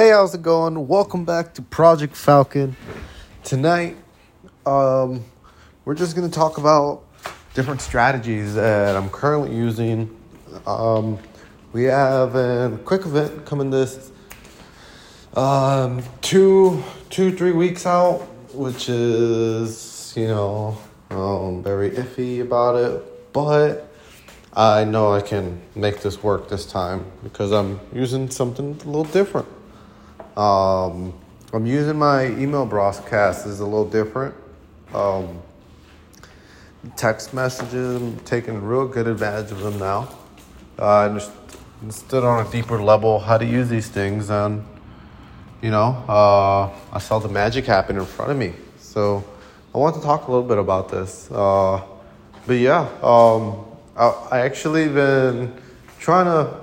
Hey, how's it going? Welcome back to Project Falcon. Tonight, we're just going to talk about different strategies that I'm currently using. We have a quick event coming this 3 weeks out, which is, very iffy about it. But I know I can make this work this time because I'm using something a little different. I'm using my email broadcast is a little different. Text messages, I'm taking real good advantage of them now. I understood on a deeper level how to use these things, and I saw the magic happen in front of me. So I want to talk a little bit about this. I actually been trying to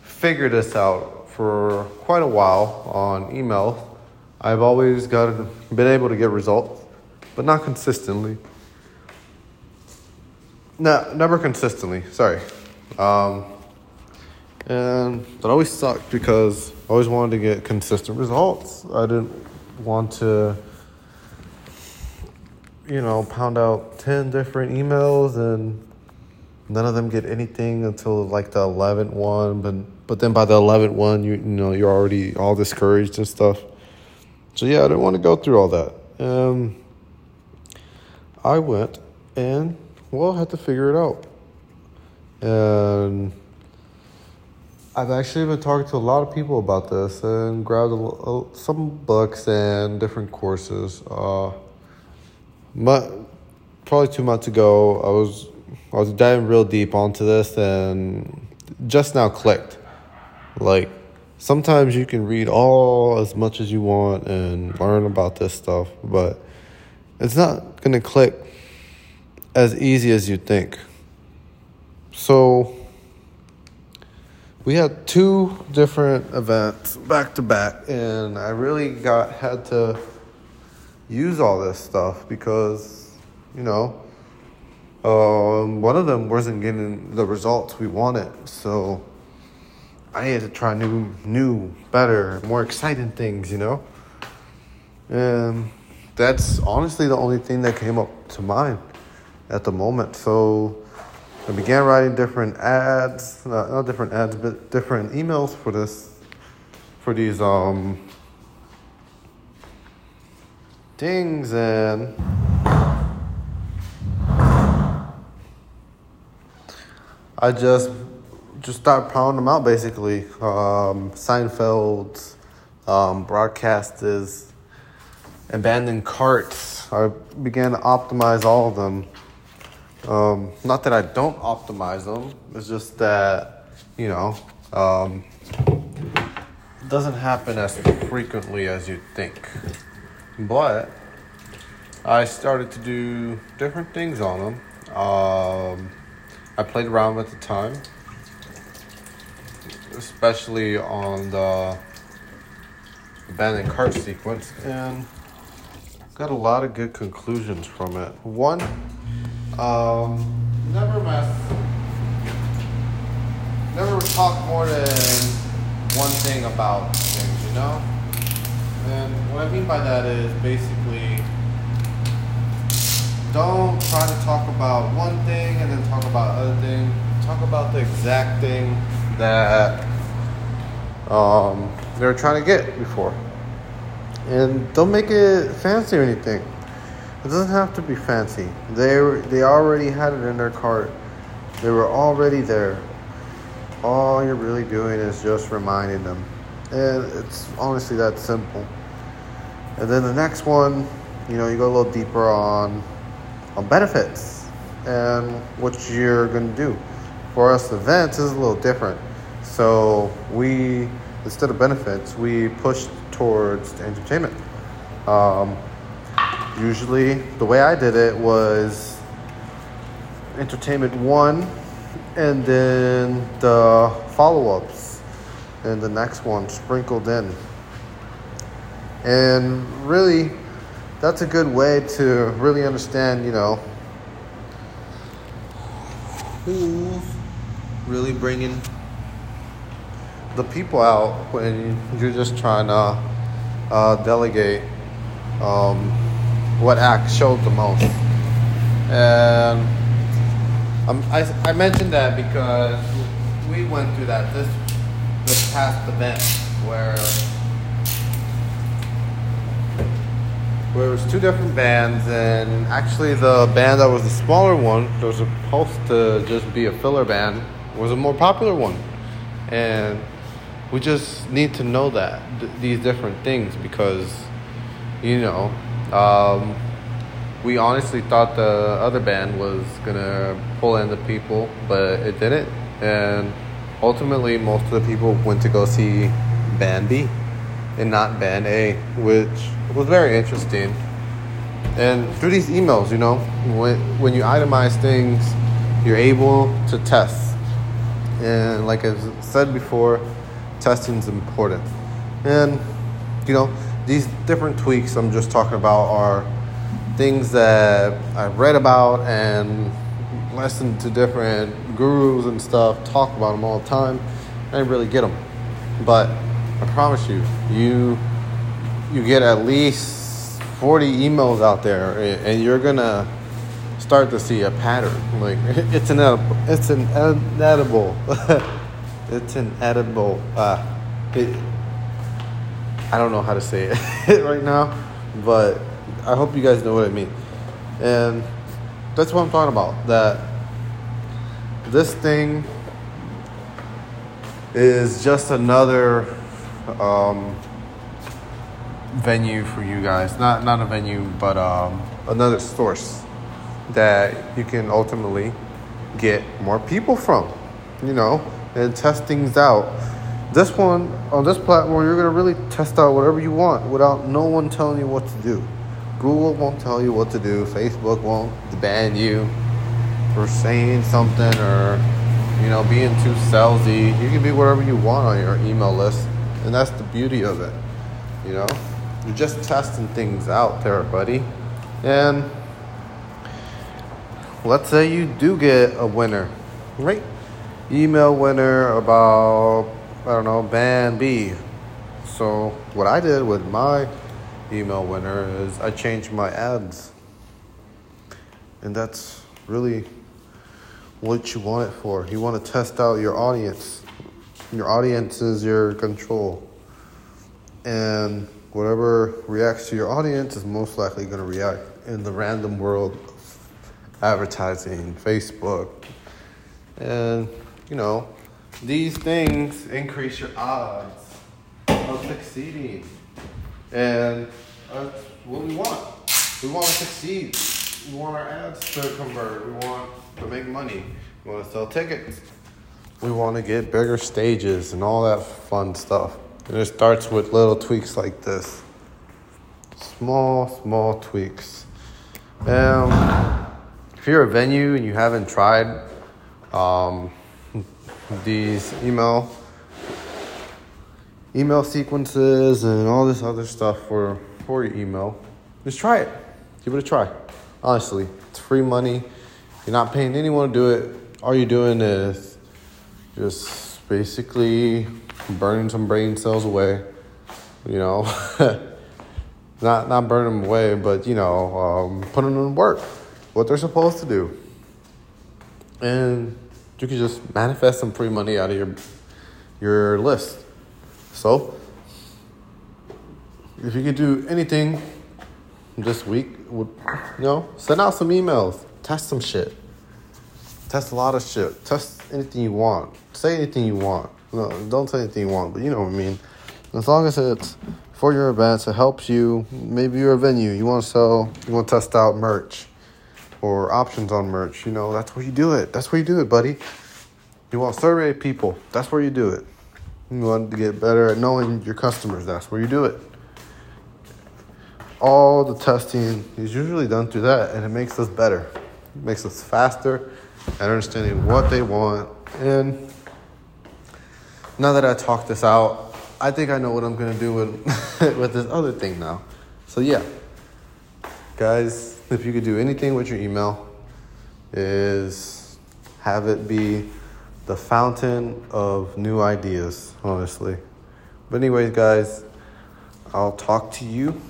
figure this out for quite a while on email. I've always been able to get results, but not consistently. No, never consistently, sorry. And that always sucked because I always wanted to get consistent results. I didn't want to, pound out 10 different emails and none of them get anything until like the 11th one, but then by the 11th one, you're already all discouraged and stuff. So yeah, I didn't want to go through all that. I went and, had to figure it out. And I've actually been talking to a lot of people about this and grabbed some books and different courses. Probably 2 months ago, I was diving real deep onto this and just now clicked. Like, sometimes you can read as much as you want and learn about this stuff, but it's not going to click as easy as you think. So we had 2 different events back to back, and I really had to use all this stuff because, one of them wasn't getting the results we wanted, so I had to try new, better, more exciting things, And that's honestly the only thing that came up to mind at the moment. So I began writing different ads, not different ads, but different emails for these things, and I just start pounding them out, basically. Seinfeld's, broadcasters, abandoned carts. I began to optimize all of them. Not that I don't optimize them. It's just that, it doesn't happen as frequently as you think. But I started to do different things on them. I played around with the time, especially on the abandoned cart sequence, and got a lot of good conclusions from it. One, never talk more than one thing about things, And what I mean by that is basically don't try to talk about one thing and then talk about other thing. Talk about the exact thing that they were trying to get before. And don't make it fancy or anything. It doesn't have to be fancy. They already had it in their cart. They were already there. All you're really doing is just reminding them. And it's honestly that simple. And then the next one, you go a little deeper on benefits and what you're going to do. For us, events is a little different. So we, instead of benefits, we push towards entertainment. Usually, the way I did it was entertainment 1, and then the follow-ups, and the next one sprinkled in. And really, that's a good way to really understand, who's really bringing the people out when you're just trying to delegate what act showed the most. And I mentioned that because we went through that this past event where it was two different bands, and actually the band that was the smaller one that was supposed to just be a filler band was a more popular one. And we just need to know that these different things, because we honestly thought the other band was gonna pull in the people, but it didn't, and ultimately most of the people went to go see band B and not band A, which was very interesting. And through these emails, when you itemize things, you're able to test. And like I said before, testing is important. And, these different tweaks I'm just talking about are things that I've read about and listened to different gurus and stuff talk about them all the time. I didn't really get them. But I promise you, you get at least 40 emails out there, and you're going to start to see a pattern. Like, I don't know how to say it right now, but I hope you guys know what I mean. And that's what I'm talking about, that this thing is just another venue for you guys. Not a venue, but another source that you can ultimately get more people from, and test things out. This one, on this platform, you're going to really test out whatever you want without no one telling you what to do. Google won't tell you what to do. Facebook won't ban you for saying something or, being too salesy. You can be whatever you want on your email list, and that's the beauty of it, You're just testing things out there, buddy. And let's say you do get a winner, right? Email winner about, band B. So what I did with my email winner is I changed my ads. And that's really what you want it for. You want to test out your audience. Your audience is your control. And whatever reacts to your audience is most likely going to react in the random world advertising, Facebook, and these things increase your odds of succeeding, and that's what we want. We want to succeed. We want our ads to convert. We want to make money. We want to sell tickets. We want to get bigger stages and all that fun stuff. And it starts with little tweaks like this, small tweaks. If you're a venue and you haven't tried these email sequences and all this other stuff for your email, just try it. Give it a try. Honestly, it's free money. You're not paying anyone to do it. All you're doing is just basically burning some brain cells away, not burning them away, but, putting them to work. What they're supposed to do, and you can just manifest some free money out of your list. So if you could do anything this week, send out some emails, test some shit, test a lot of shit, test anything you want, say anything you want. No, don't say anything you want, but you know what I mean. As long as it's for your events, it helps you. Maybe you're a venue, you want to test out merch or options on merch, that's where you do it. That's where you do it, buddy. You want to survey people, that's where you do it. You want to get better at knowing your customers, that's where you do it. All the testing is usually done through that, and it makes us better. It makes us faster at understanding what they want. And now that I talked this out, I think I know what I'm going to do with this other thing now. So yeah, guys, if you could do anything with your email, is have it be the fountain of new ideas, honestly. But anyways, guys, I'll talk to you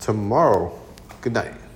tomorrow. Good night.